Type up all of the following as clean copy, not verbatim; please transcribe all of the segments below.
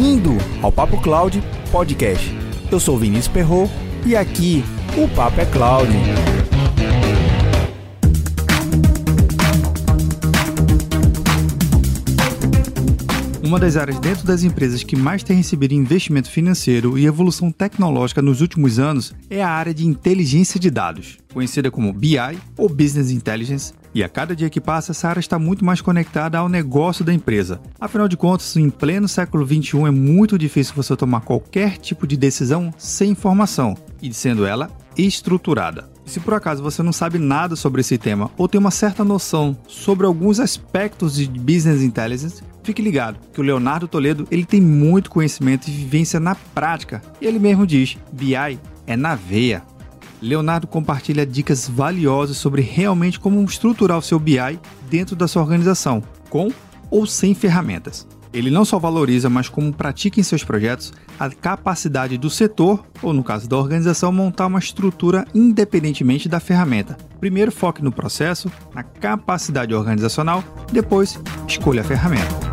bem-vindo ao Papo Cloud Podcast. Eu sou o Vinícius Perro e aqui o Papo é Cloud. Uma das áreas dentro das empresas que mais tem recebido investimento financeiro e evolução tecnológica nos últimos anos é a área de inteligência de dados, conhecida como BI ou Business Intelligence, e a cada dia que passa, essa área está muito mais conectada ao negócio da empresa. Afinal de contas, em pleno século XXI é muito difícil você tomar qualquer tipo de decisão sem informação, e sendo ela estruturada. Se por acaso você não sabe nada sobre esse tema ou tem uma certa noção sobre alguns aspectos de Business Intelligence, fique ligado que o Leonardo Toledo ele tem muito conhecimento e vivência na prática. E ele mesmo diz, BI é na veia. Leonardo compartilha dicas valiosas sobre realmente como estruturar o seu BI dentro da sua organização, com ou sem ferramentas. Ele não só valoriza, mas como pratica em seus projetos a capacidade do setor, ou no caso da organização, montar uma estrutura independentemente da ferramenta. Primeiro foque no processo, na capacidade organizacional, depois escolha a ferramenta.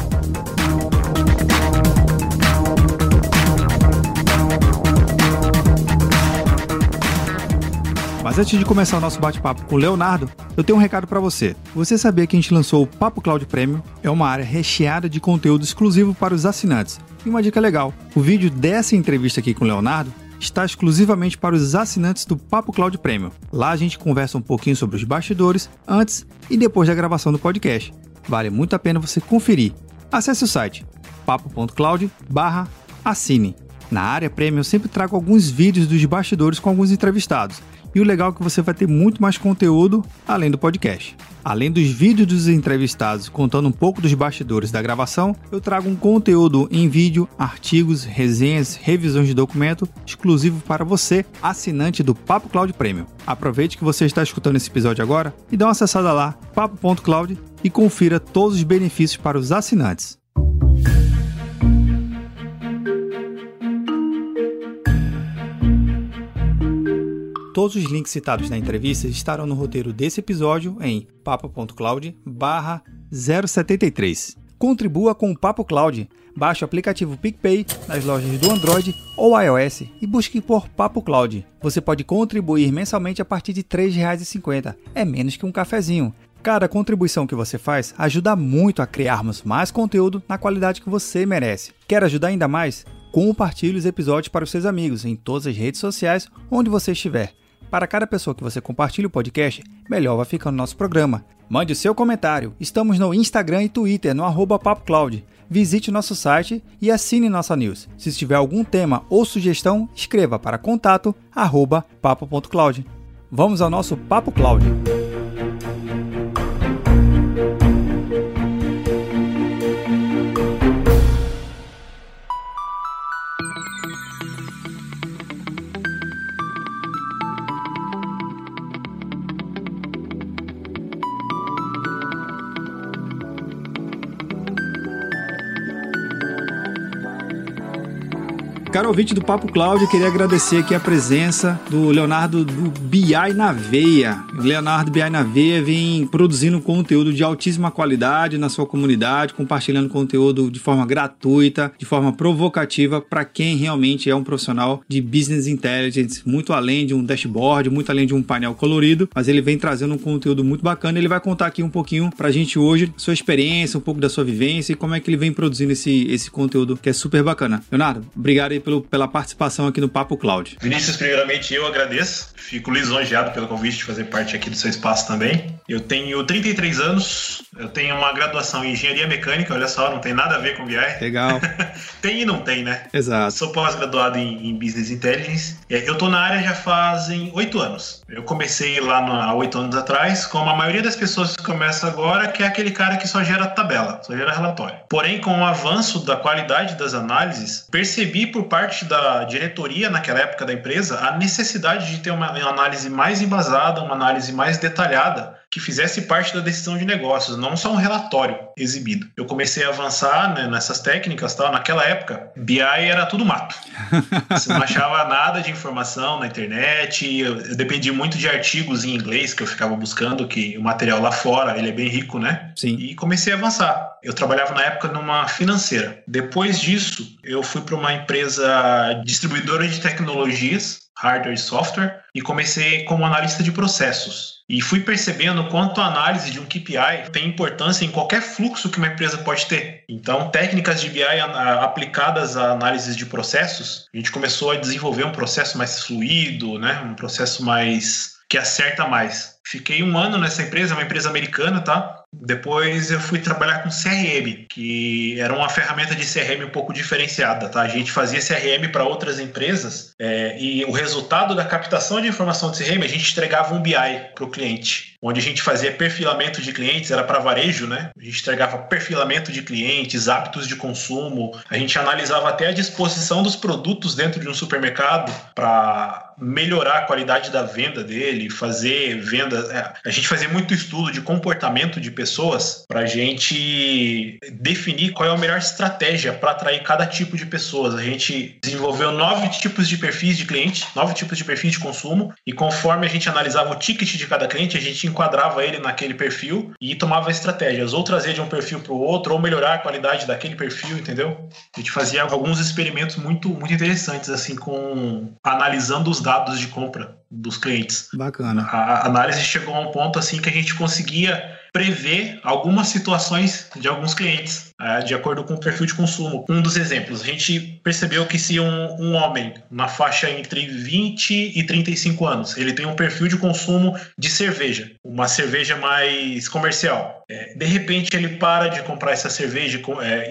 Mas antes de começar o nosso bate-papo com o Leonardo, eu tenho um recado para você. Você sabia que a gente lançou o Papo Cloud Premium? É uma área recheada de conteúdo exclusivo para os assinantes. E uma dica legal, o vídeo dessa entrevista aqui com o Leonardo está exclusivamente para os assinantes do Papo Cloud Premium. Lá a gente conversa um pouquinho sobre os bastidores, antes e depois da gravação do podcast. Vale muito a pena você conferir. Acesse o site papo.cloud/assine. Na área Premium eu sempre trago alguns vídeos dos bastidores com alguns entrevistados. E o legal é que você vai ter muito mais conteúdo além do podcast. Além dos vídeos dos entrevistados contando um pouco dos bastidores da gravação, eu trago um conteúdo em vídeo, artigos, resenhas, revisões de documento exclusivo para você, assinante do Papo Cloud Premium. Aproveite que você está escutando esse episódio agora e dá uma acessada lá, papo.cloud, e confira todos os benefícios para os assinantes. Todos os links citados na entrevista estarão no roteiro desse episódio em papo.cloud/073. Contribua com o Papo Cloud. Baixe o aplicativo PicPay nas lojas do Android ou iOS e busque por Papo Cloud. Você pode contribuir mensalmente a partir de R$ 3,50. É menos que um cafezinho. Cada contribuição que você faz ajuda muito a criarmos mais conteúdo na qualidade que você merece. Quer ajudar ainda mais? Compartilhe os episódios para os seus amigos em todas as redes sociais onde você estiver. Para cada pessoa que você compartilha o podcast, melhor vai ficando o nosso programa. Mande o seu comentário. Estamos no Instagram e Twitter, no @PapoCloud. Visite nosso site e assine nossa news. Se tiver algum tema ou sugestão, escreva para contato@papo.cloud. Vamos ao nosso Papo Cloud. Caro ouvinte do Papo Cloud, eu queria agradecer aqui a presença do Leonardo do BI na Veia. Leonardo BI na Veia vem produzindo conteúdo de altíssima qualidade na sua comunidade, compartilhando conteúdo de forma gratuita, de forma provocativa para quem realmente é um profissional de Business Intelligence, muito além de um dashboard, muito além de um painel colorido, mas ele vem trazendo um conteúdo muito bacana. Ele vai contar aqui um pouquinho para a gente hoje, sua experiência, um pouco da sua vivência e como é que ele vem produzindo esse conteúdo que é super bacana. Leonardo, obrigado aí pela participação aqui no Papo Cloud. Vinícius, primeiramente eu agradeço, fico lisonjeado pelo convite de fazer parte aqui do seu espaço também. Eu tenho 33 anos, eu tenho uma graduação em engenharia mecânica, olha só, não tem nada a ver com BI. Legal. Tem e não tem, né? Exato. Sou pós-graduado em Business Intelligence. Eu estou na área já fazem 8 anos. Eu comecei há 8 anos atrás, como a maioria das pessoas que começa agora, que é aquele cara que só gera tabela, só gera relatório. Porém, com o avanço da qualidade das análises, percebi por parte da diretoria naquela época da empresa a necessidade de ter uma análise mais embasada, uma análise mais detalhada que fizesse parte da decisão de negócios, não só um relatório exibido. Eu comecei a avançar, né, nessas técnicas, tal. Naquela época, BI era tudo mato. Você não achava nada de informação na internet, eu dependi muito de artigos em inglês que eu ficava buscando, que o material lá fora, ele é bem rico, né? Sim. E comecei a avançar. Eu trabalhava na época numa financeira. Depois disso, eu fui para uma empresa distribuidora de tecnologias, hardware e software, e comecei como analista de processos. E fui percebendo quanto a análise de um KPI tem importância em qualquer fluxo que uma empresa pode ter. Então, técnicas de BI aplicadas a análises de processos, a gente começou a desenvolver um processo mais fluido, né? Um processo mais que acerta mais. Fiquei um ano nessa empresa, uma empresa americana, tá? Depois eu fui trabalhar com CRM, que era uma ferramenta de CRM um pouco diferenciada, tá? A gente fazia CRM para outras empresas, e o resultado da captação de informação de CRM, a gente entregava um BI para o cliente, onde a gente fazia perfilamento de clientes, era para varejo, né? A gente entregava perfilamento de clientes, hábitos de consumo, a gente analisava até a disposição dos produtos dentro de um supermercado para melhorar a qualidade da venda dele, fazer vendas. A gente fazia muito estudo de comportamento de pessoas para a gente definir qual é a melhor estratégia para atrair cada tipo de pessoas. A gente desenvolveu 9 tipos de perfis de cliente, 9 tipos de perfis de consumo, e conforme a gente analisava o ticket de cada cliente, a gente enquadrava ele naquele perfil e tomava estratégias, ou trazer de um perfil para o outro, ou melhorar a qualidade daquele perfil, entendeu? A gente fazia alguns experimentos muito, muito interessantes, assim, com analisando os dados de compra dos clientes. Bacana. A análise chegou a um ponto assim que a gente conseguia prever algumas situações de alguns clientes, de acordo com o perfil de consumo. Um dos exemplos, a gente percebeu que se um homem na faixa entre 20 e 35 anos, ele tem um perfil de consumo de cerveja, uma cerveja mais comercial. De repente ele para de comprar essa cerveja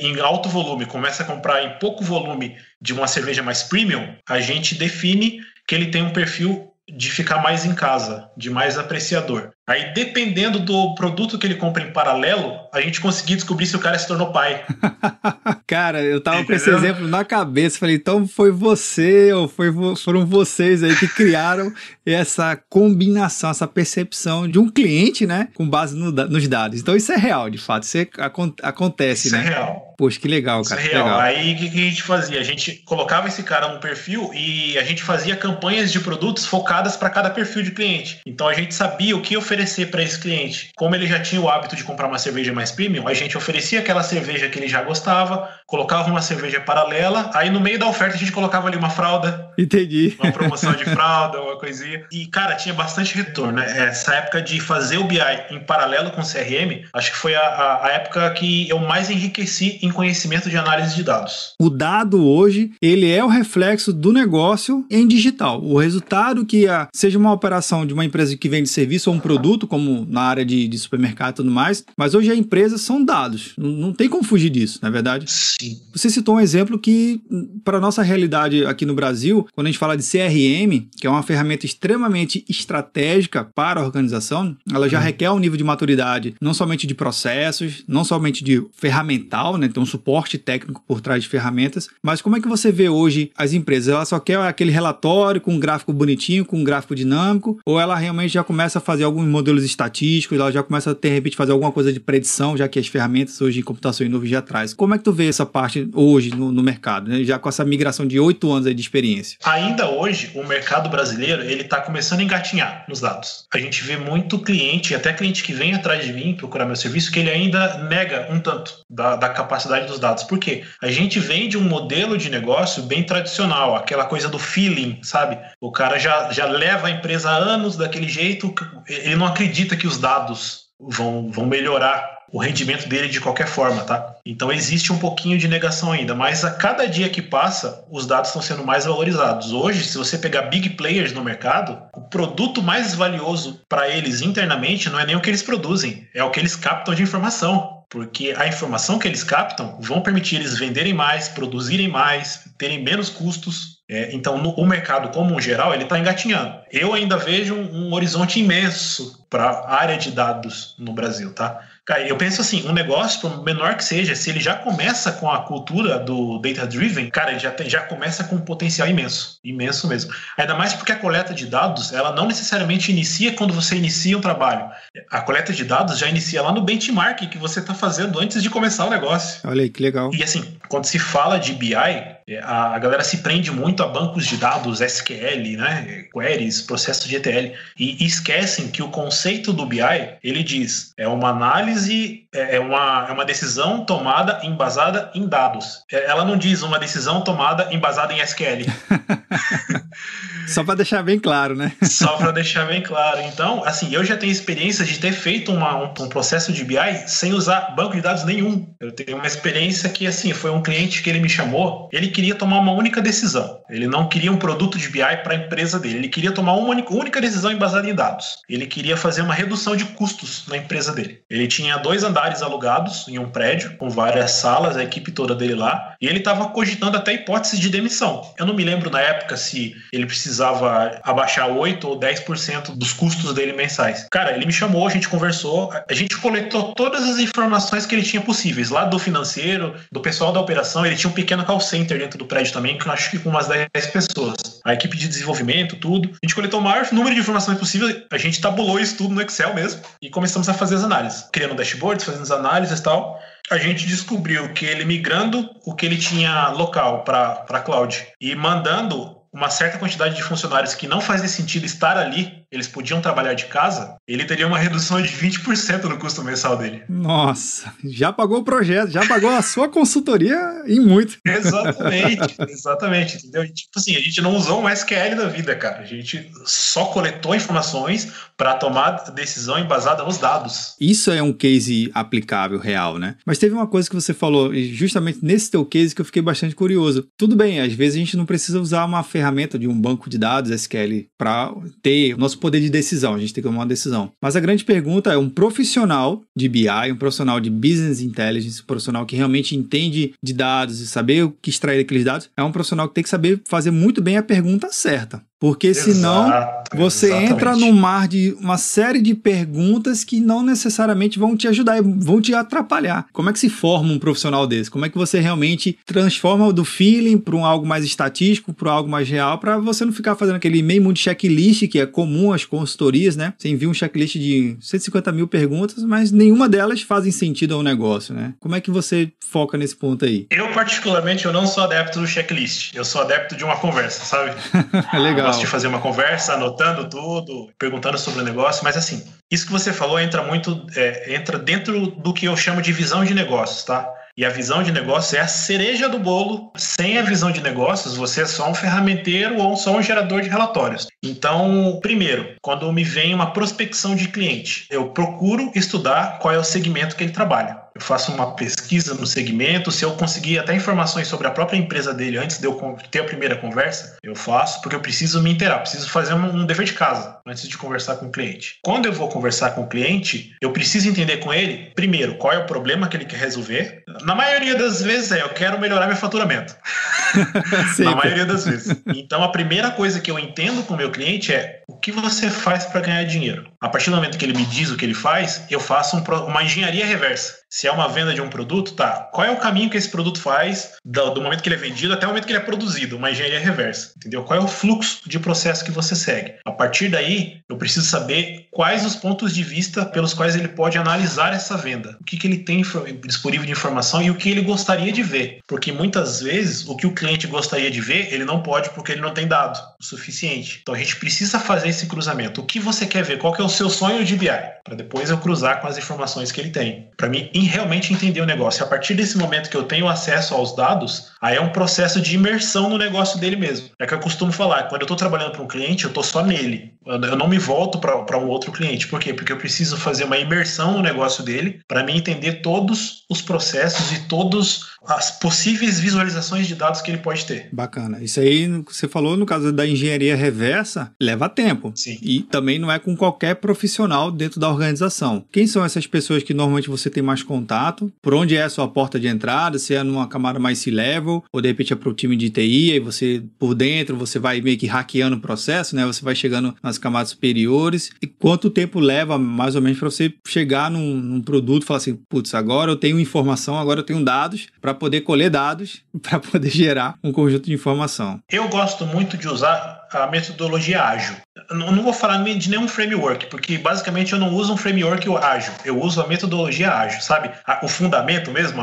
em alto volume, começa a comprar em pouco volume de uma cerveja mais premium, a gente define que ele tem um perfil de ficar mais em casa, de mais apreciador. Aí, dependendo do produto que ele compra em paralelo, a gente conseguia descobrir se o cara se tornou pai. Cara, eu tava com esse exemplo na cabeça. Falei, então foi você ou foram vocês aí que criaram essa combinação, essa percepção de um cliente, né? Com base nos dados. Então, isso é real, de fato. Isso acontece, né? Isso é real. Poxa, que legal, cara. Isso é real. Legal. Aí, o que a gente fazia? A gente colocava esse cara no perfil e a gente fazia campanhas de produtos focadas para cada perfil de cliente. Então, a gente sabia o que oferecer para esse cliente. Como ele já tinha o hábito de comprar uma cerveja mais premium, a gente oferecia aquela cerveja que ele já gostava, colocava uma cerveja paralela, aí no meio da oferta a gente colocava ali uma fralda. Entendi. Uma promoção de fralda, uma coisinha. E, cara, tinha bastante retorno, né? Essa época de fazer o BI em paralelo com o CRM, acho que foi a época que eu mais enriqueci em conhecimento de análise de dados. O dado hoje, ele é o reflexo do negócio em digital. O resultado que seja uma operação de uma empresa que vende serviço ou um produto, como na área de supermercado e tudo mais, mas hoje a empresa são dados. Não tem como fugir disso, não é verdade? Sim. Você citou um exemplo que, para a nossa realidade aqui no Brasil, quando a gente fala de CRM, que é uma ferramenta extremamente estratégica para a organização, ela já requer um nível de maturidade, não somente de processos, não somente de ferramental, né? Tem um suporte técnico por trás de ferramentas, mas como é que você vê hoje as empresas? Ela só quer aquele relatório com um gráfico bonitinho, com um gráfico dinâmico, ou ela realmente já começa a fazer alguns modelos estatísticos, ela já começa a ter, de repente, fazer alguma coisa de predição, já que as ferramentas hoje de computação e nuvem já traz. Como é que tu vê essa parte hoje no mercado, né? Já com essa migração de 8 anos aí de experiência? Ainda hoje, o mercado brasileiro, ele está começando a engatinhar nos dados. A gente vê muito cliente, até cliente que vem atrás de mim procurar meu serviço, que ele ainda nega um tanto da capacidade dos dados. Por quê? A gente vem de um modelo de negócio bem tradicional, aquela coisa do feeling, sabe? O cara já leva a empresa há anos daquele jeito, ele não acredita que os dados vão melhorar o rendimento dele de qualquer forma, tá? Então existe um pouquinho de negação ainda, mas a cada dia que passa, os dados estão sendo mais valorizados. Hoje, se você pegar big players no mercado, o produto mais valioso para eles internamente não é nem o que eles produzem, é o que eles captam de informação. Porque a informação que eles captam vão permitir eles venderem mais, produzirem mais, terem menos custos. Então, o mercado como um geral, ele está engatinhando. Eu ainda vejo um horizonte imenso para a área de dados no Brasil, tá? Cara, eu penso assim, um negócio, por menor que seja, se ele já começa com a cultura do data-driven, cara, ele já começa com um potencial imenso, imenso mesmo. Ainda mais porque a coleta de dados, ela não necessariamente inicia quando você inicia um trabalho. A coleta de dados já inicia lá no benchmark que você está fazendo antes de começar o negócio. Olha aí, que legal. E assim, quando se fala de BI, a galera se prende muito a bancos de dados, SQL, né, queries, processo de ETL, e esquecem que o conceito do BI, ele diz, é uma análise, é uma decisão tomada embasada em dados. Ela não diz uma decisão tomada embasada em SQL. Só para deixar bem claro, né? Só para deixar bem claro. Então, assim, eu já tenho experiência de ter feito um processo de BI sem usar banco de dados nenhum. Eu tenho uma experiência que, assim, foi um cliente que ele me chamou, ele queria tomar uma única decisão. Ele não queria um produto de BI para a empresa dele. Ele queria tomar uma única decisão embasada em dados. Ele queria fazer uma redução de custos na empresa dele. Ele tinha 2 andares alugados em um prédio, com várias salas, a equipe toda dele lá, e ele estava cogitando até hipótese de demissão. Eu não me lembro na época se ele precisava abaixar 8% ou 10% dos custos dele mensais. Cara, ele me chamou, a gente conversou, a gente coletou todas as informações que ele tinha possíveis, lá do financeiro, do pessoal da operação. Ele tinha um pequeno call center dentro do prédio também, que eu acho que com umas 10 pessoas. A equipe de desenvolvimento, tudo. A gente coletou o maior número de informações possível, a gente tabulou isso tudo no Excel mesmo e começamos a fazer as análises. Criando dashboards, fazendo as análises e tal. A gente descobriu que ele migrando o que ele tinha local para cloud e mandando uma certa quantidade de funcionários que não fazia sentido estar ali, eles podiam trabalhar de casa, ele teria uma redução de 20% no custo mensal dele. Nossa, já pagou o projeto, já pagou a sua consultoria em muito. Exatamente, entendeu? Tipo assim, a gente não usou um SQL da vida, cara. A gente só coletou informações para tomar decisão embasada nos dados. Isso é um case aplicável, real, né? Mas teve uma coisa que você falou, e justamente nesse teu case que eu fiquei bastante curioso. Tudo bem, às vezes a gente não precisa usar uma ferramenta de um banco de dados, SQL, para ter o nosso poder de decisão. A gente tem que tomar uma decisão. Mas a grande pergunta é, um profissional de BI, um profissional de Business Intelligence, um profissional que realmente entende de dados e saber o que extrair daqueles dados, é um profissional que tem que saber fazer muito bem a pergunta certa. Porque senão você entra num mar de uma série de perguntas que não necessariamente vão te ajudar, vão te atrapalhar. Como é que se forma um profissional desse? Como é que você realmente transforma do feeling para algo mais estatístico, para algo mais real, para você não ficar fazendo aquele meio mundo de checklist que é comum às consultorias, né? Você envia um checklist de 150 mil perguntas, mas nenhuma delas fazem sentido ao negócio, né? Como é que você foca nesse ponto aí? Eu, particularmente, eu não sou adepto do checklist. Eu sou adepto de uma conversa, sabe? Legal. Eu gosto de fazer uma conversa, anotando tudo, perguntando sobre o negócio, mas assim, isso que você falou entra muito, entra dentro do que eu chamo de visão de negócios, tá? E a visão de negócio é a cereja do bolo. Sem a visão de negócios, você é só um ferramenteiro ou só um gerador de relatórios. Então, primeiro, quando me vem uma prospecção de cliente, eu procuro estudar qual é o segmento que ele trabalha. Eu faço uma pesquisa no segmento, se eu conseguir até informações sobre a própria empresa dele antes de eu ter a primeira conversa, eu faço, porque eu preciso me inteirar, preciso fazer um dever de casa antes de conversar com o cliente. Quando eu vou conversar com o cliente, eu preciso entender com ele, primeiro, qual é o problema que ele quer resolver. Na maioria das vezes eu quero melhorar meu faturamento. Na maioria das vezes. Então, a primeira coisa que eu entendo com o meu cliente é o que você faz para ganhar dinheiro. A partir do momento que ele me diz o que ele faz, eu faço uma engenharia reversa. Se é uma venda de um produto, tá, qual é o caminho que esse produto faz do momento que ele é vendido até o momento que ele é produzido? Uma engenharia reversa, entendeu? Qual é o fluxo de processo que você segue? A partir daí, eu preciso saber quais os pontos de vista pelos quais ele pode analisar essa venda. O que, que ele tem disponível de informação e o que ele gostaria de ver. Porque muitas vezes, o que o cliente gostaria de ver, ele não pode porque ele não tem dado o suficiente. Então, a gente precisa fazer esse cruzamento. O que você quer ver? Qual que é o seu sonho de BI? Para depois eu cruzar com as informações que ele tem. Para mim, realmente entender o negócio. A partir desse momento que eu tenho acesso aos dados, aí é um processo de imersão no negócio dele mesmo. É que eu costumo falar, quando eu estou trabalhando para um cliente, eu estou só nele. Eu não me volto para um outro cliente. Por quê? Porque eu preciso fazer uma imersão no negócio dele para me entender todos os processos e todas as possíveis visualizações de dados que ele pode ter. Bacana. Isso aí, você falou, no caso da engenharia reversa, leva tempo. Sim. E também não é com qualquer profissional dentro da organização. Quem são essas pessoas que normalmente você tem mais contato, por onde é a sua porta de entrada, se é numa camada mais C-level, ou de repente é para o time de TI, aí você, por dentro, você vai meio que hackeando o processo, né? Você vai chegando nas camadas superiores. E quanto tempo leva, mais ou menos, para você chegar num produto e falar assim, putz, agora eu tenho informação, agora eu tenho dados, para poder colher dados, para poder gerar um conjunto de informação. Eu gosto muito de usar a metodologia ágil. Não vou falar de nenhum framework, porque basicamente eu não uso um framework ágil, eu uso a metodologia ágil, sabe? O fundamento mesmo,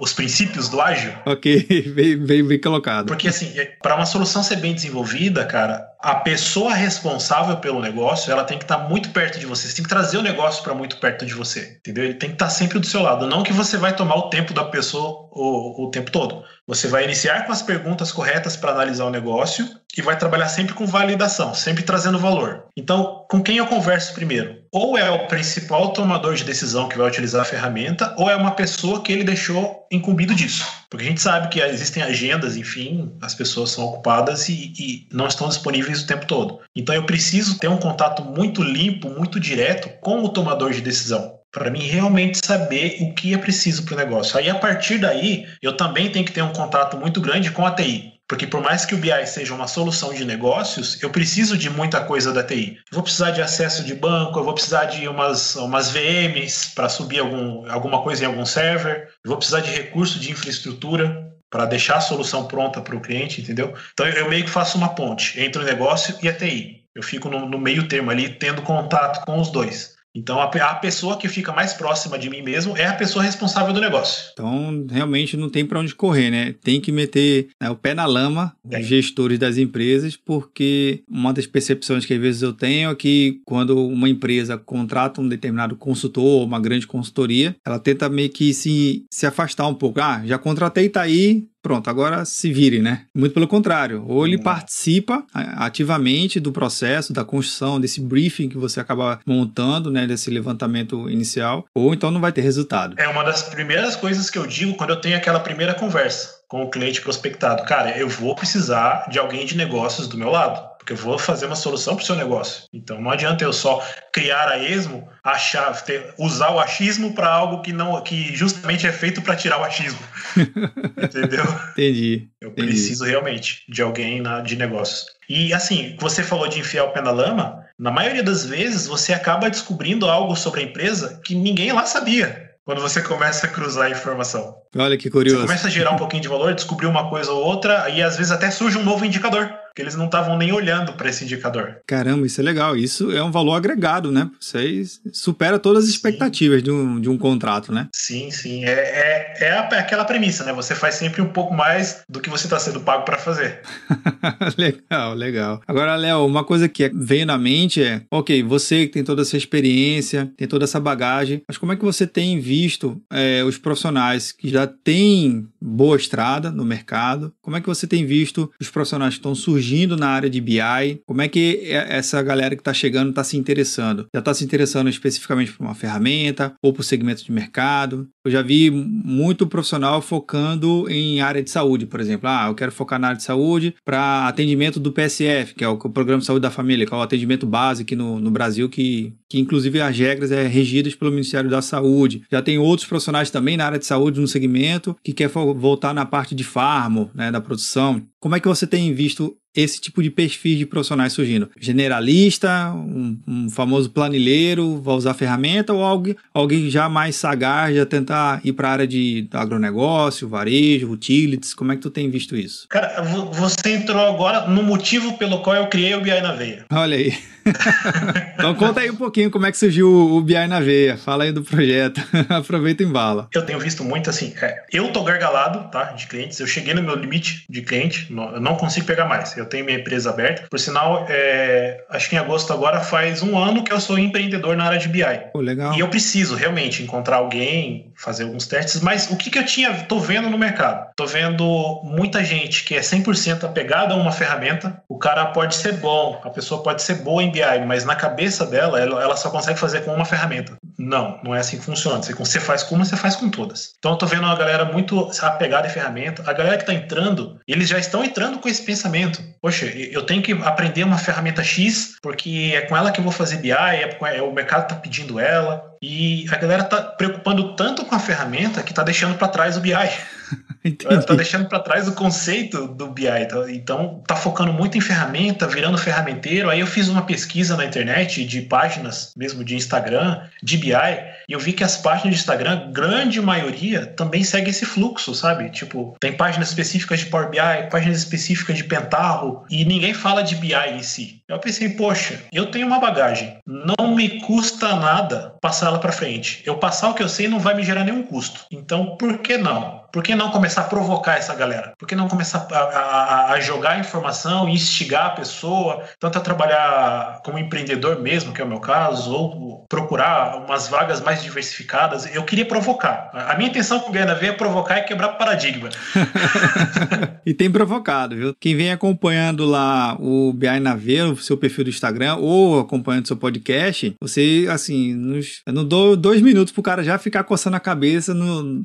os princípios do ágil. Ok, bem colocado. Porque assim, para uma solução ser bem desenvolvida, cara, a pessoa responsável pelo negócio, ela tem que estar muito perto de você, você tem que trazer o negócio para muito perto de você, entendeu? Ele tem que estar sempre do seu lado, não que você vai tomar o tempo da pessoa o tempo todo. Você vai iniciar com as perguntas corretas para analisar o negócio e vai trabalhar sempre com validação, sempre trazendo valor. Então, com quem eu converso primeiro? Ou é o principal tomador de decisão que vai utilizar a ferramenta, ou é uma pessoa que ele deixou incumbido disso. Porque a gente sabe que existem agendas, enfim, as pessoas são ocupadas e não estão disponíveis o tempo todo. Então, eu preciso ter um contato muito limpo, muito direto com o tomador de decisão, para mim realmente saber o que é preciso para o negócio. Aí, a partir daí, eu também tenho que ter um contato muito grande com a TI. Porque por mais que o BI seja uma solução de negócios, eu preciso de muita coisa da TI. Eu vou precisar de acesso de banco, eu vou precisar de umas VMs para subir alguma coisa em algum server, eu vou precisar de recurso de infraestrutura para deixar a solução pronta para o cliente, entendeu? Então eu meio que faço uma ponte entre o negócio e a TI. Eu fico no meio termo ali, tendo contato com os dois. Então, a pessoa que fica mais próxima de mim mesmo é a pessoa responsável do negócio. Então, realmente não tem para onde correr, né? Tem que meter o pé na lama os gestores das empresas, porque uma das percepções que às vezes eu tenho é que quando uma empresa contrata um determinado consultor ou uma grande consultoria, ela tenta meio que se afastar um pouco. Ah, já contratei, tá aí. Pronto, agora se vire, né? Muito pelo contrário, ou ele participa ativamente do processo, da construção, desse briefing que você acaba montando, né, desse levantamento inicial, ou então não vai ter resultado. É uma das primeiras coisas que eu digo quando eu tenho aquela primeira conversa com o cliente prospectado. Cara, eu vou precisar de alguém de negócios do meu lado, porque eu vou fazer uma solução para o seu negócio. Então, não adianta eu só criar a esmo, usar o achismo para algo que justamente é feito para tirar o achismo. Entendeu? Entendi. Eu preciso realmente de alguém de negócios. E, assim, você falou de enfiar o pé na lama, na maioria das vezes você acaba descobrindo algo sobre a empresa que ninguém lá sabia. Quando você começa a cruzar a informação. Olha que curioso. Você começa a gerar um pouquinho de valor, descobrir uma coisa ou outra, e às vezes até surge um novo indicador, que eles não estavam nem olhando para esse indicador. Caramba, isso é legal. Isso é um valor agregado, né? Você supera todas as expectativas de um contrato, né? Sim, sim. É aquela premissa, né? Você faz sempre um pouco mais do que você está sendo pago para fazer. Legal, legal. Agora, Léo, uma coisa que veio na mente é, ok, você que tem toda essa experiência, tem toda essa bagagem, mas como é que você tem visto os profissionais que já têm boa estrada no mercado? Como é que você tem visto os profissionais que estão surgindo na área de BI? Como é que essa galera que está chegando está se interessando? Já está se interessando especificamente por uma ferramenta ou por segmento de mercado? Eu já vi muito profissional focando em área de saúde, por exemplo. Ah, eu quero focar na área de saúde para atendimento do PSF, que é o Programa de Saúde da Família, que é o atendimento básico aqui no Brasil, que inclusive as regras são regidas pelo Ministério da Saúde. Já tem outros profissionais também na área de saúde, no segmento, que quer voltar na parte de farmo, né, da produção. Como é que você tem visto esse tipo de perfil de profissionais surgindo? Generalista, um famoso planilheiro, vai usar ferramenta, ou alguém já mais sagaz, já tentar ir para a área de agronegócio, varejo, utilities? Como é que tu tem visto isso? Cara, você entrou agora no motivo pelo qual eu criei o BI na Veia. Olha aí. Então conta aí um pouquinho como é que surgiu o BI na Veia. Fala aí do projeto. Aproveita e embala. Eu tenho visto muito assim, eu tô gargalado, tá, de clientes. Eu cheguei no meu limite de cliente, eu não consigo pegar mais. Eu tenho minha empresa aberta. Por sinal, acho que em agosto agora faz um ano que eu sou empreendedor na área de BI. Pô, legal. E eu preciso realmente encontrar alguém, fazer alguns testes, mas o que eu tô vendo no mercado? Tô vendo muita gente que é 100% apegada a uma ferramenta. O cara pode ser bom, a pessoa pode ser boa em BI, mas na cabeça dela, ela só consegue fazer com uma ferramenta. Não é assim que funciona. Você faz com uma, você faz com todas. Então eu tô vendo uma galera muito apegada em ferramenta. A galera que tá entrando, eles já estão entrando com esse pensamento. Poxa, eu tenho que aprender uma ferramenta X, porque é com ela que eu vou fazer BI, o mercado tá pedindo ela. E a galera tá preocupando tanto com a ferramenta que tá deixando para trás o BI. Tá deixando para trás o conceito do BI. Então, tá focando muito em ferramenta, virando ferramenteiro. Aí eu fiz uma pesquisa na internet de páginas, mesmo de Instagram, de BI, e eu vi que as páginas de Instagram, grande maioria, também segue esse fluxo, sabe? Tipo, tem páginas específicas de Power BI, páginas específicas de Pentaho, e ninguém fala de BI em si. Eu pensei, poxa, eu tenho uma bagagem, não me custa nada passar ela para frente. Eu passar o que eu sei não vai me gerar nenhum custo. Então, por que não? Por que não começar a provocar essa galera? Por que não começar a jogar informação e instigar a pessoa, tanto a trabalhar como empreendedor mesmo, que é o meu caso, ou procurar umas vagas mais diversificadas? Eu queria provocar. A minha intenção com o BI na Veia é provocar e quebrar paradigma. E tem provocado, viu? Quem vem acompanhando lá o BI na Veia, o seu perfil do Instagram, ou acompanhando seu podcast, você, assim, eu não dou 2 minutos pro cara já ficar coçando a cabeça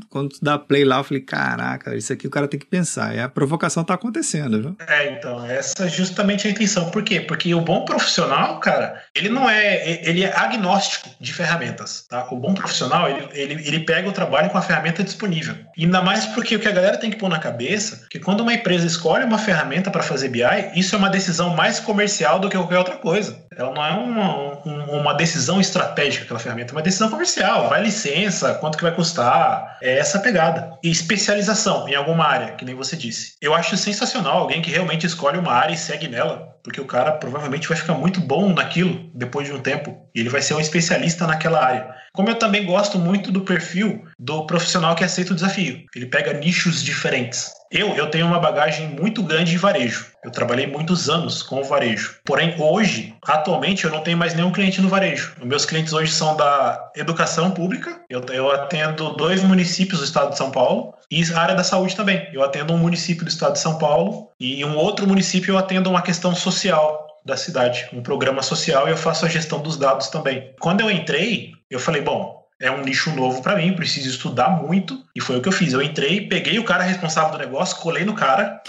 quando dá play lá. Eu falei, caraca, isso aqui o cara tem que pensar. A provocação tá acontecendo, viu? É, então, essa é justamente a intenção. Por quê? Porque o bom profissional, cara, ele é agnóstico de ferramentas, tá? O bom profissional, ele pega o trabalho com a ferramenta disponível. E ainda mais porque o que a galera tem que pôr na cabeça, que quando uma empresa escolhe uma ferramenta para fazer BI, isso é uma decisão mais comercial do que qualquer outra coisa. Ela não é uma decisão estratégica, aquela ferramenta, é uma decisão comercial. Vai licença, quanto que vai custar, é essa pegada. E especialização em alguma área, que nem você disse. Eu acho sensacional alguém que realmente escolhe uma área e segue nela, porque o cara provavelmente vai ficar muito bom naquilo depois de um tempo, e ele vai ser um especialista naquela área. Como eu também gosto muito do perfil do profissional que aceita o desafio. Ele pega nichos diferentes. Eu tenho uma bagagem muito grande de varejo. Eu trabalhei muitos anos com o varejo. Porém, hoje, atualmente, eu não tenho mais nenhum cliente no varejo. Os meus clientes hoje são da educação pública. Eu atendo 2 municípios do estado de São Paulo e a área da saúde também. Eu atendo um município do estado de São Paulo e um outro município eu atendo uma questão social da cidade, um programa social, e eu faço a gestão dos dados também. Quando eu entrei, eu falei, bom, é um nicho novo para mim, preciso estudar muito. E foi o que eu fiz. Eu entrei, peguei o cara responsável do negócio, colei no cara.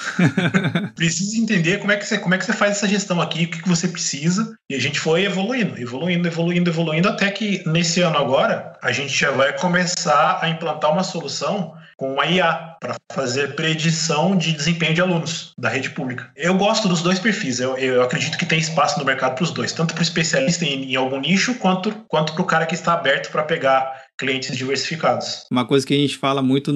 Preciso entender como é que você faz essa gestão aqui, o que você precisa. E a gente foi evoluindo, até que nesse ano agora, a gente já vai começar a implantar uma solução com a IA, para fazer predição de desempenho de alunos da rede pública. Eu gosto dos 2 perfis, eu acredito que tem espaço no mercado para os 2, tanto para o especialista em algum nicho, quanto para o cara que está aberto para pegar clientes diversificados. Uma coisa que a gente fala muito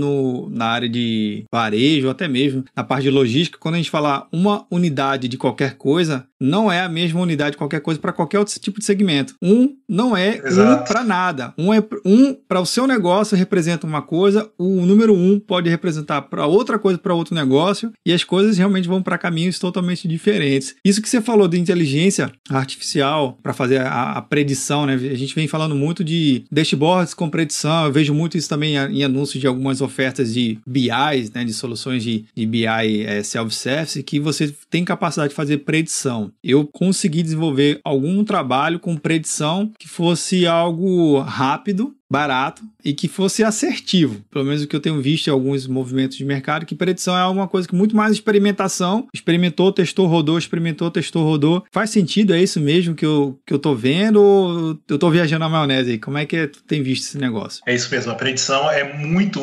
na área de varejo, até mesmo na parte de logística, quando a gente fala uma unidade de qualquer coisa, não é a mesma unidade de qualquer coisa para qualquer outro tipo de segmento. Um não é um para nada. Um para o seu negócio representa uma coisa, o número 1 pode representar para outra coisa, para outro negócio, e as coisas realmente vão para caminhos totalmente diferentes. Isso que você falou de inteligência artificial para fazer a predição, né? A gente vem falando muito de dashboards com predição, eu vejo muito isso também em anúncios de algumas ofertas de BIs, né, de soluções de BI self-service, que você tem capacidade de fazer predição. Eu consegui desenvolver algum trabalho com predição que fosse algo rápido, barato e que fosse assertivo. Pelo menos o que eu tenho visto em alguns movimentos de mercado, que predição é alguma coisa que muito mais experimentação. Experimentou, testou, rodou, experimentou, testou, rodou. Faz sentido? É isso mesmo que eu tô vendo? Ou eu tô viajando na maionese aí? Como é que tu tem visto esse negócio? É isso mesmo. A predição é muito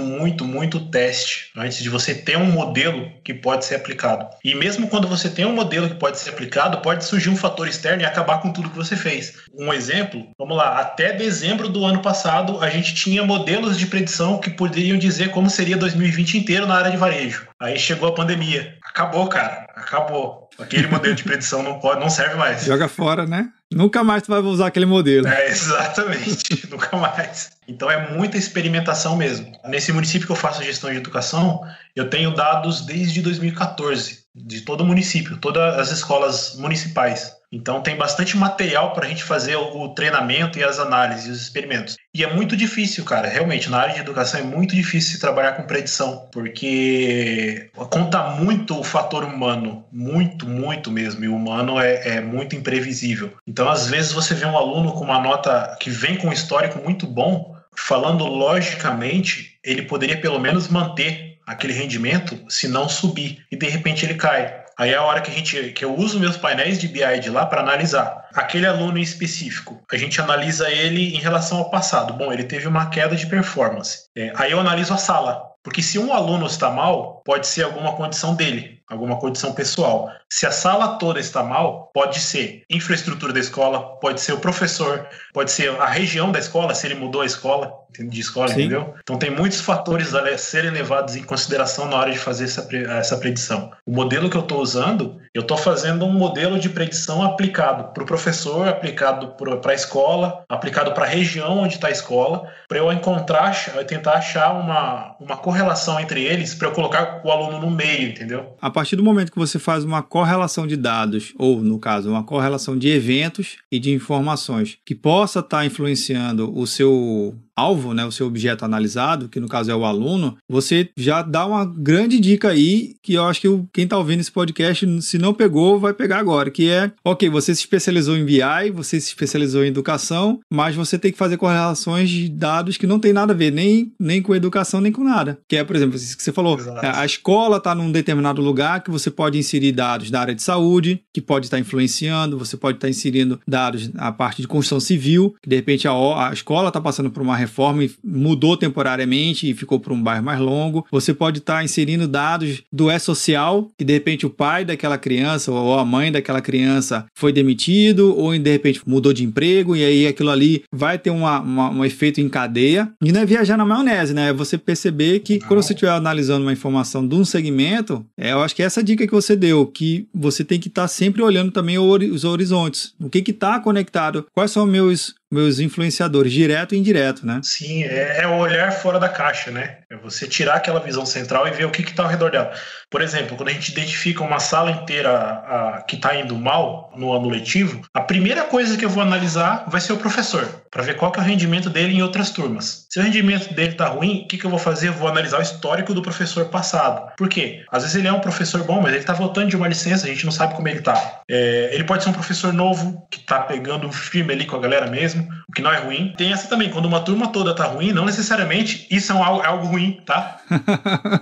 teste antes de você ter um modelo que pode ser aplicado. E mesmo quando você tem um modelo que pode ser aplicado, pode surgir um fator externo e acabar com tudo que você fez. Um exemplo, vamos lá, até dezembro do ano passado, a gente tinha modelos de predição que poderiam dizer como seria 2020 inteiro na área de varejo. Aí chegou a pandemia. Acabou, cara. Acabou. Aquele modelo de predição não serve mais. Joga fora, né? Nunca mais tu vai usar aquele modelo. É, exatamente. Nunca mais. Então é muita experimentação mesmo. Nesse município que eu faço gestão de educação, eu tenho dados desde 2014, de todo o município, todas as escolas municipais. Então tem bastante material para a gente fazer o treinamento e as análises, os experimentos. E é muito difícil, cara. Realmente, na área de educação é muito difícil se trabalhar com predição, porque conta muito o fator humano. Muito mesmo. E o humano é muito imprevisível. Então, às vezes, você vê um aluno com uma nota que vem com um histórico muito bom, falando logicamente, ele poderia pelo menos manter aquele rendimento, se não subir. E, de repente, ele cai. Aí é a hora que eu uso meus painéis de BI de lá para analisar. Aquele aluno em específico, a gente analisa ele em relação ao passado. Bom, ele teve uma queda de performance. Aí eu analiso a sala. Porque se um aluno está mal, pode ser alguma condição dele, alguma condição pessoal. Se a sala toda está mal, pode ser infraestrutura da escola, pode ser o professor, pode ser a região da escola, se ele mudou a escola, de escola, sim, entendeu? Então tem muitos fatores a serem levados em consideração na hora de fazer essa predição. O modelo que eu estou usando, eu estou fazendo um modelo de predição aplicado para o professor, aplicado para a escola, aplicado para a região onde está a escola, para eu encontrar, eu tentar achar uma correlação entre eles para eu colocar o aluno no meio, entendeu? A partir do momento que você faz uma correlação de dados, ou no caso, uma correlação de eventos e de informações que possa estar influenciando o seu alvo, né, o seu objeto analisado, que no caso é o aluno, você já dá uma grande dica aí, que eu acho que quem está ouvindo esse podcast, se não pegou, vai pegar agora, que é, ok, você se especializou em BI, você se especializou em educação, mas você tem que fazer correlações de dados que não tem nada a ver, nem com educação, nem com nada. Que é, por exemplo, isso que você falou, a escola está num determinado lugar que você pode inserir dados da área de saúde, que pode estar influenciando, você pode estar inserindo dados na parte de construção civil, que de repente a escola está passando por uma reforma e mudou temporariamente e ficou para um bairro mais longo. Você pode estar inserindo dados do E-Social, que de repente o pai daquela criança ou a mãe daquela criança foi demitido ou de repente mudou de emprego, e aí aquilo ali vai ter um efeito em cadeia. E não é viajar na maionese, né? É você perceber que quando você estiver analisando uma informação de um segmento, eu acho que é essa dica que você deu, que você tem que estar sempre olhando também os horizontes. O que está conectado? Quais são meus influenciadores, direto e indireto, né? Sim, é o olhar fora da caixa, né? É você tirar aquela visão central e ver o que está ao redor dela. Por exemplo, quando a gente identifica uma sala inteira que está indo mal no ano letivo, a primeira coisa que eu vou analisar vai ser o professor, para ver qual que é o rendimento dele em outras turmas. Se o rendimento dele está ruim, o que que eu vou fazer? Eu vou analisar o histórico do professor passado. Por quê? Às vezes ele é um professor bom, mas ele está voltando de uma licença, a gente não sabe como ele está. Ele pode ser um professor novo, que está pegando firme ali com a galera mesmo, o que não é ruim. Tem essa também, quando uma turma toda tá ruim, não necessariamente isso é algo ruim, tá?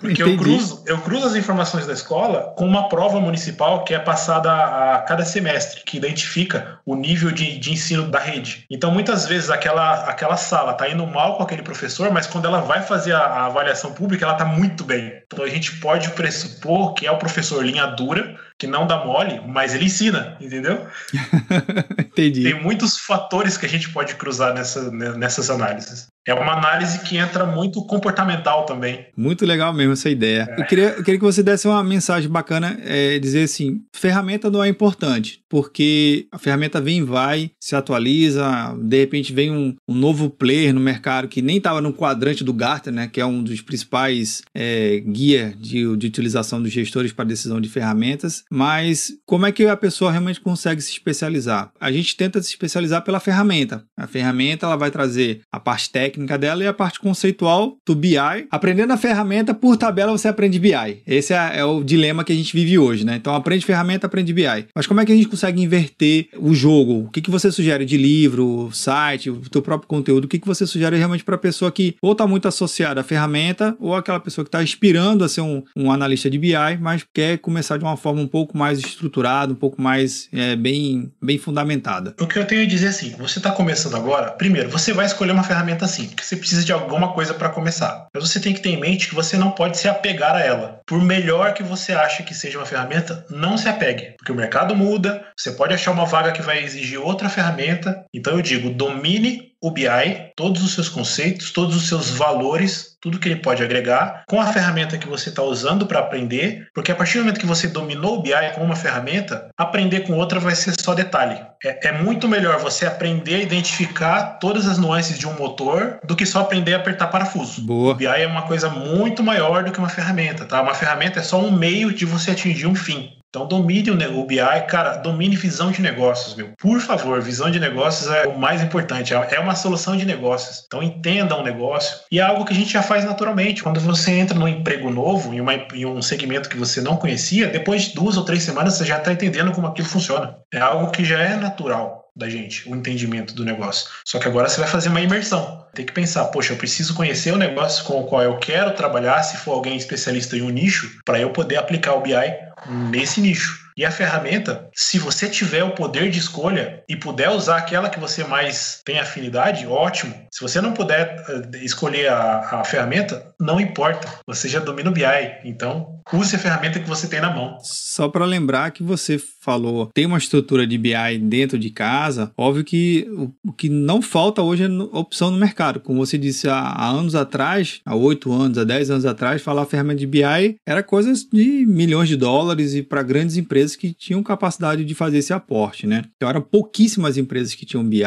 Porque eu cruzo as informações da escola com uma prova municipal que é passada a cada semestre, que identifica o nível de ensino da rede. Então, muitas vezes, aquela sala tá indo mal com aquele professor, mas quando ela vai fazer a avaliação pública, ela tá muito bem. Então, a gente pode pressupor que é o professor linha dura, que não dá mole, mas ele ensina, entendeu? Entendi. Tem muitos fatores que a gente pode cruzar nessas análises. É uma análise que entra muito comportamental também. Muito legal mesmo essa ideia. Eu queria que você desse uma mensagem bacana, dizer assim, ferramenta não é importante, porque a ferramenta vem e vai, se atualiza, de repente vem um novo player no mercado que nem estava no quadrante do Gartner, né, que é um dos principais guias de utilização dos gestores para decisão de ferramentas, mas como é que a pessoa realmente consegue se especializar? A gente tenta se especializar pela ferramenta. A ferramenta ela vai trazer a parte técnica dela e a parte conceitual do BI. Aprendendo a ferramenta, por tabela você aprende BI. Esse é o dilema que a gente vive hoje, né? Então, aprende ferramenta, aprende BI. Mas como é que a gente consegue inverter o jogo? O que você sugere de livro, site, o teu próprio conteúdo? O que você sugere realmente para a pessoa que ou está muito associada à ferramenta ou aquela pessoa que está aspirando a ser um analista de BI, mas quer começar de uma forma um pouco mais estruturada, um pouco mais bem fundamentada? O que eu tenho a dizer é assim, você está começando agora, primeiro, você vai escolher uma ferramenta assim, porque você precisa de alguma coisa para começar. Mas você tem que ter em mente que você não pode se apegar a ela. Por melhor que você ache que seja uma ferramenta, não se apegue, porque o mercado muda, você pode achar uma vaga que vai exigir outra ferramenta. Então eu digo, domine o BI, todos os seus conceitos, todos os seus valores, tudo que ele pode agregar, com a ferramenta que você está usando para aprender, porque a partir do momento que você dominou o BI com uma ferramenta, aprender com outra vai ser só detalhe. É muito melhor você aprender a identificar todas as nuances de um motor do que só aprender a apertar parafuso. Boa. O BI é uma coisa muito maior do que uma ferramenta, tá? Uma ferramenta é só um meio de você atingir um fim. Então domine o BI, cara, domine visão de negócios, meu. Por favor, visão de negócios é o mais importante, é uma solução de negócios. Então entenda um negócio. E é algo que a gente já faz naturalmente. Quando você entra num emprego novo, em um segmento que você não conhecia, depois de 2 ou 3 semanas você já está entendendo como aquilo funciona. É algo que já é natural. da gente, o entendimento do negócio. Só que agora você vai fazer uma imersão. Tem que pensar, poxa, eu preciso conhecer o negócio com o qual eu quero trabalhar, se for alguém especialista em um nicho, para eu poder aplicar o BI nesse nicho. E a ferramenta, se você tiver o poder de escolha e puder usar aquela que você mais tem afinidade, ótimo. Se você não puder escolher a ferramenta, não importa. Você já domina o BI, então use a ferramenta que você tem na mão. Só para lembrar que você falou, tem uma estrutura de BI dentro de casa, óbvio que o que não falta hoje é opção no mercado. Como você disse há anos atrás, há 8 anos, há 10 anos atrás, falar ferramenta de BI era coisas de milhões de dólares e para grandes empresas que tinham capacidade de fazer esse aporte, né? Então, eram pouquíssimas empresas que tinham BI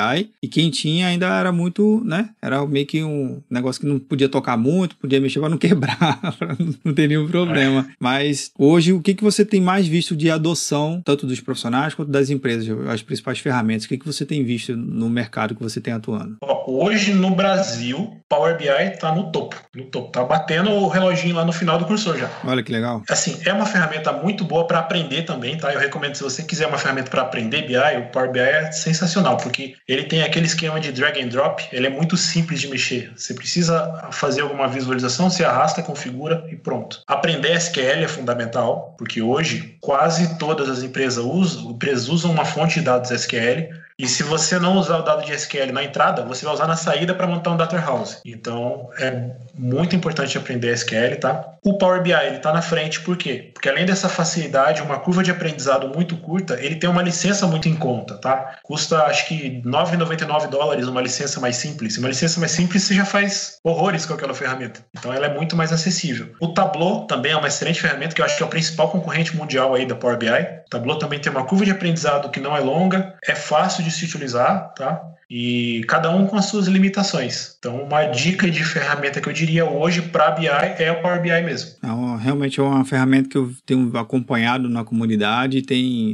e quem tinha ainda era muito, né? Era meio que um negócio que não podia tocar muito, podia mexer para não quebrar, para não ter nenhum problema. Mas hoje, o que você tem mais visto de adoção, tanto dos profissionais quanto das empresas, as principais ferramentas? O que você tem visto no mercado que você tem atuando? Hoje, no Brasil, Power BI está no topo. No topo. Tá batendo o reloginho lá no final do cursor já. Olha que legal. Assim, é uma ferramenta muito boa para aprender também, tá? Eu recomendo, se você quiser uma ferramenta para aprender BI, o Power BI é sensacional, porque ele tem aquele esquema de drag and drop, ele é muito simples de mexer. Você precisa fazer alguma visualização, você arrasta, configura e pronto. Aprender SQL é fundamental, porque hoje quase todas as empresas usam uma fonte de dados SQL. E se você não usar o dado de SQL na entrada, você vai usar na saída para montar um data warehouse. Então, é muito importante aprender SQL, tá? O Power BI, ele tá na frente, por quê? Porque além dessa facilidade, uma curva de aprendizado muito curta, ele tem uma licença muito em conta, tá? Custa, acho que $9,99 uma licença mais simples. Uma licença mais simples, você já faz horrores com aquela ferramenta. Então, ela é muito mais acessível. O Tableau também é uma excelente ferramenta, que eu acho que é o principal concorrente mundial aí da Power BI. O Tableau também tem uma curva de aprendizado que não é longa, é fácil de se utilizar, tá? E cada um com as suas limitações. Então, uma dica de ferramenta que eu diria hoje para BI é o Power BI mesmo. Não, realmente é uma ferramenta que eu tenho acompanhado na comunidade,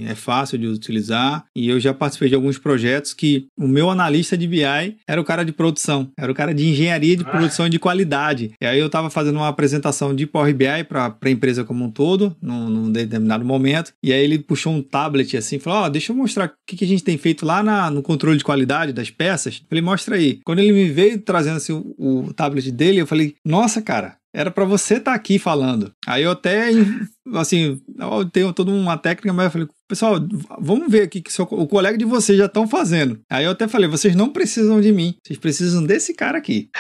é fácil de utilizar e eu já participei de alguns projetos que o meu analista de BI era o cara de produção, era o cara de engenharia de produção e de qualidade. E aí eu estava fazendo uma apresentação de Power BI para a empresa como um todo, num determinado momento, e aí ele puxou um tablet assim e falou, deixa eu mostrar o que a gente tem feito lá no controle de qualidade das peças. Ele mostra aí. Quando ele me veio trazendo assim, o tablet dele, eu falei, nossa, cara, era para você estar aqui falando. Aí eu até, assim, eu tenho toda uma técnica, mas eu falei, pessoal, vamos ver aqui que o colega de vocês já estão fazendo. Aí eu até falei, vocês não precisam de mim, vocês precisam desse cara aqui.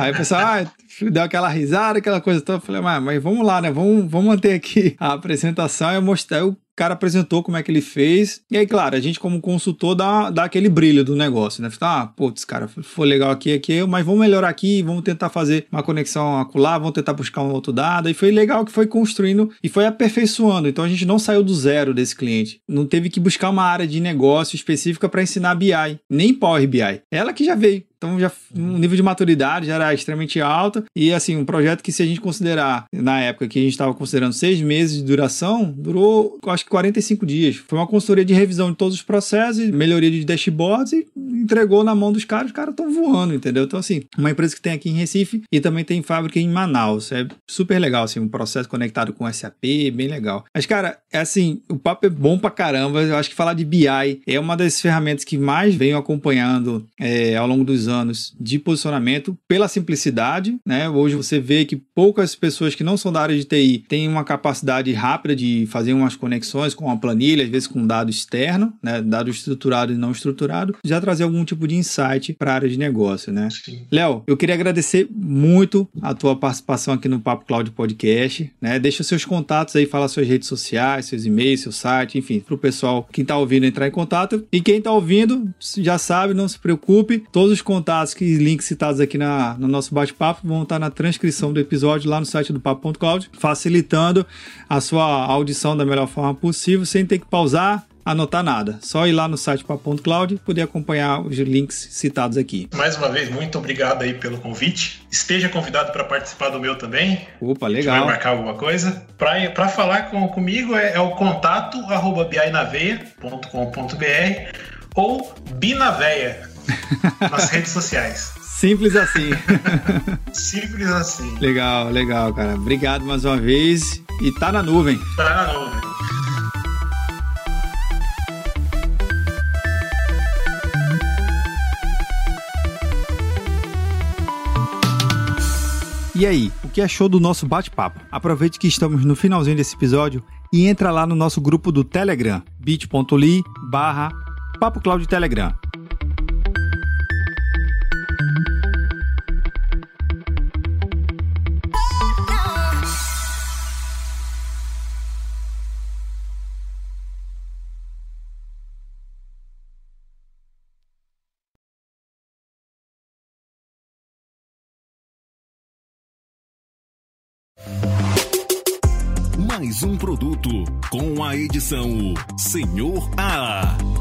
Aí o pessoal deu aquela risada, aquela coisa toda. Eu falei, mas vamos lá, né? Vamos manter aqui a apresentação. Eu mostrei, o cara apresentou como é que ele fez. E aí, claro, a gente como consultor dá aquele brilho do negócio, né? Fala, putz, cara, foi legal aqui, mas vamos melhorar aqui, vamos tentar fazer uma conexão acolá, vamos tentar buscar um outro dado. E foi legal que foi construindo e foi aperfeiçoando. Então a gente não saiu do zero desse cliente. Não teve que buscar uma área de negócio específica para ensinar BI, nem Power BI. Ela que já veio. Então, já um nível de maturidade já era extremamente alto. E, assim, um projeto que, se a gente considerar, na época que a gente estava considerando 6 meses de duração, durou, acho que 45 dias. Foi uma consultoria de revisão de todos os processos, melhoria de dashboards e entregou na mão dos caras. Os caras estão voando, entendeu? Então, assim, uma empresa que tem aqui em Recife e também tem fábrica em Manaus. É super legal, assim, um processo conectado com SAP, bem legal. Mas, cara, é assim, o papo é bom pra caramba. Eu acho que falar de BI é uma das ferramentas que mais venho acompanhando ao longo dos anos de posicionamento pela simplicidade, né? Hoje você vê que poucas pessoas que não são da área de TI têm uma capacidade rápida de fazer umas conexões com a planilha, às vezes com dado externo, né? Dado estruturado e não estruturado, já trazer algum tipo de insight para a área de negócio, né? Léo, eu queria agradecer muito a tua participação aqui no Papo Cloud Podcast, né? Deixa seus contatos aí, fala suas redes sociais, seus e-mails, seu site, enfim, para o pessoal, quem está ouvindo, entrar em contato. E quem está ouvindo, já sabe, não se preocupe, todos os contatos que links citados aqui no nosso bate-papo vão estar na transcrição do episódio lá no site do Papo.cloud, facilitando a sua audição da melhor forma possível, sem ter que pausar, anotar nada. Só ir lá no site Papo.cloud e poder acompanhar os links citados aqui. Mais uma vez, muito obrigado aí pelo convite. Esteja convidado para participar do meu também. Opa, legal. A gente vai marcar alguma coisa. Para falar comigo é o contato@binaveia.com.br ou binaveia nas redes sociais. Simples assim. Simples assim. Legal, legal, cara. Obrigado mais uma vez. E tá na nuvem. Tá na nuvem. E aí, o que achou do nosso bate-papo? Aproveite que estamos no finalzinho desse episódio e entra lá no nosso grupo do Telegram, bit.ly/papocloudtelegram. Mais um produto com a edição Senhor A.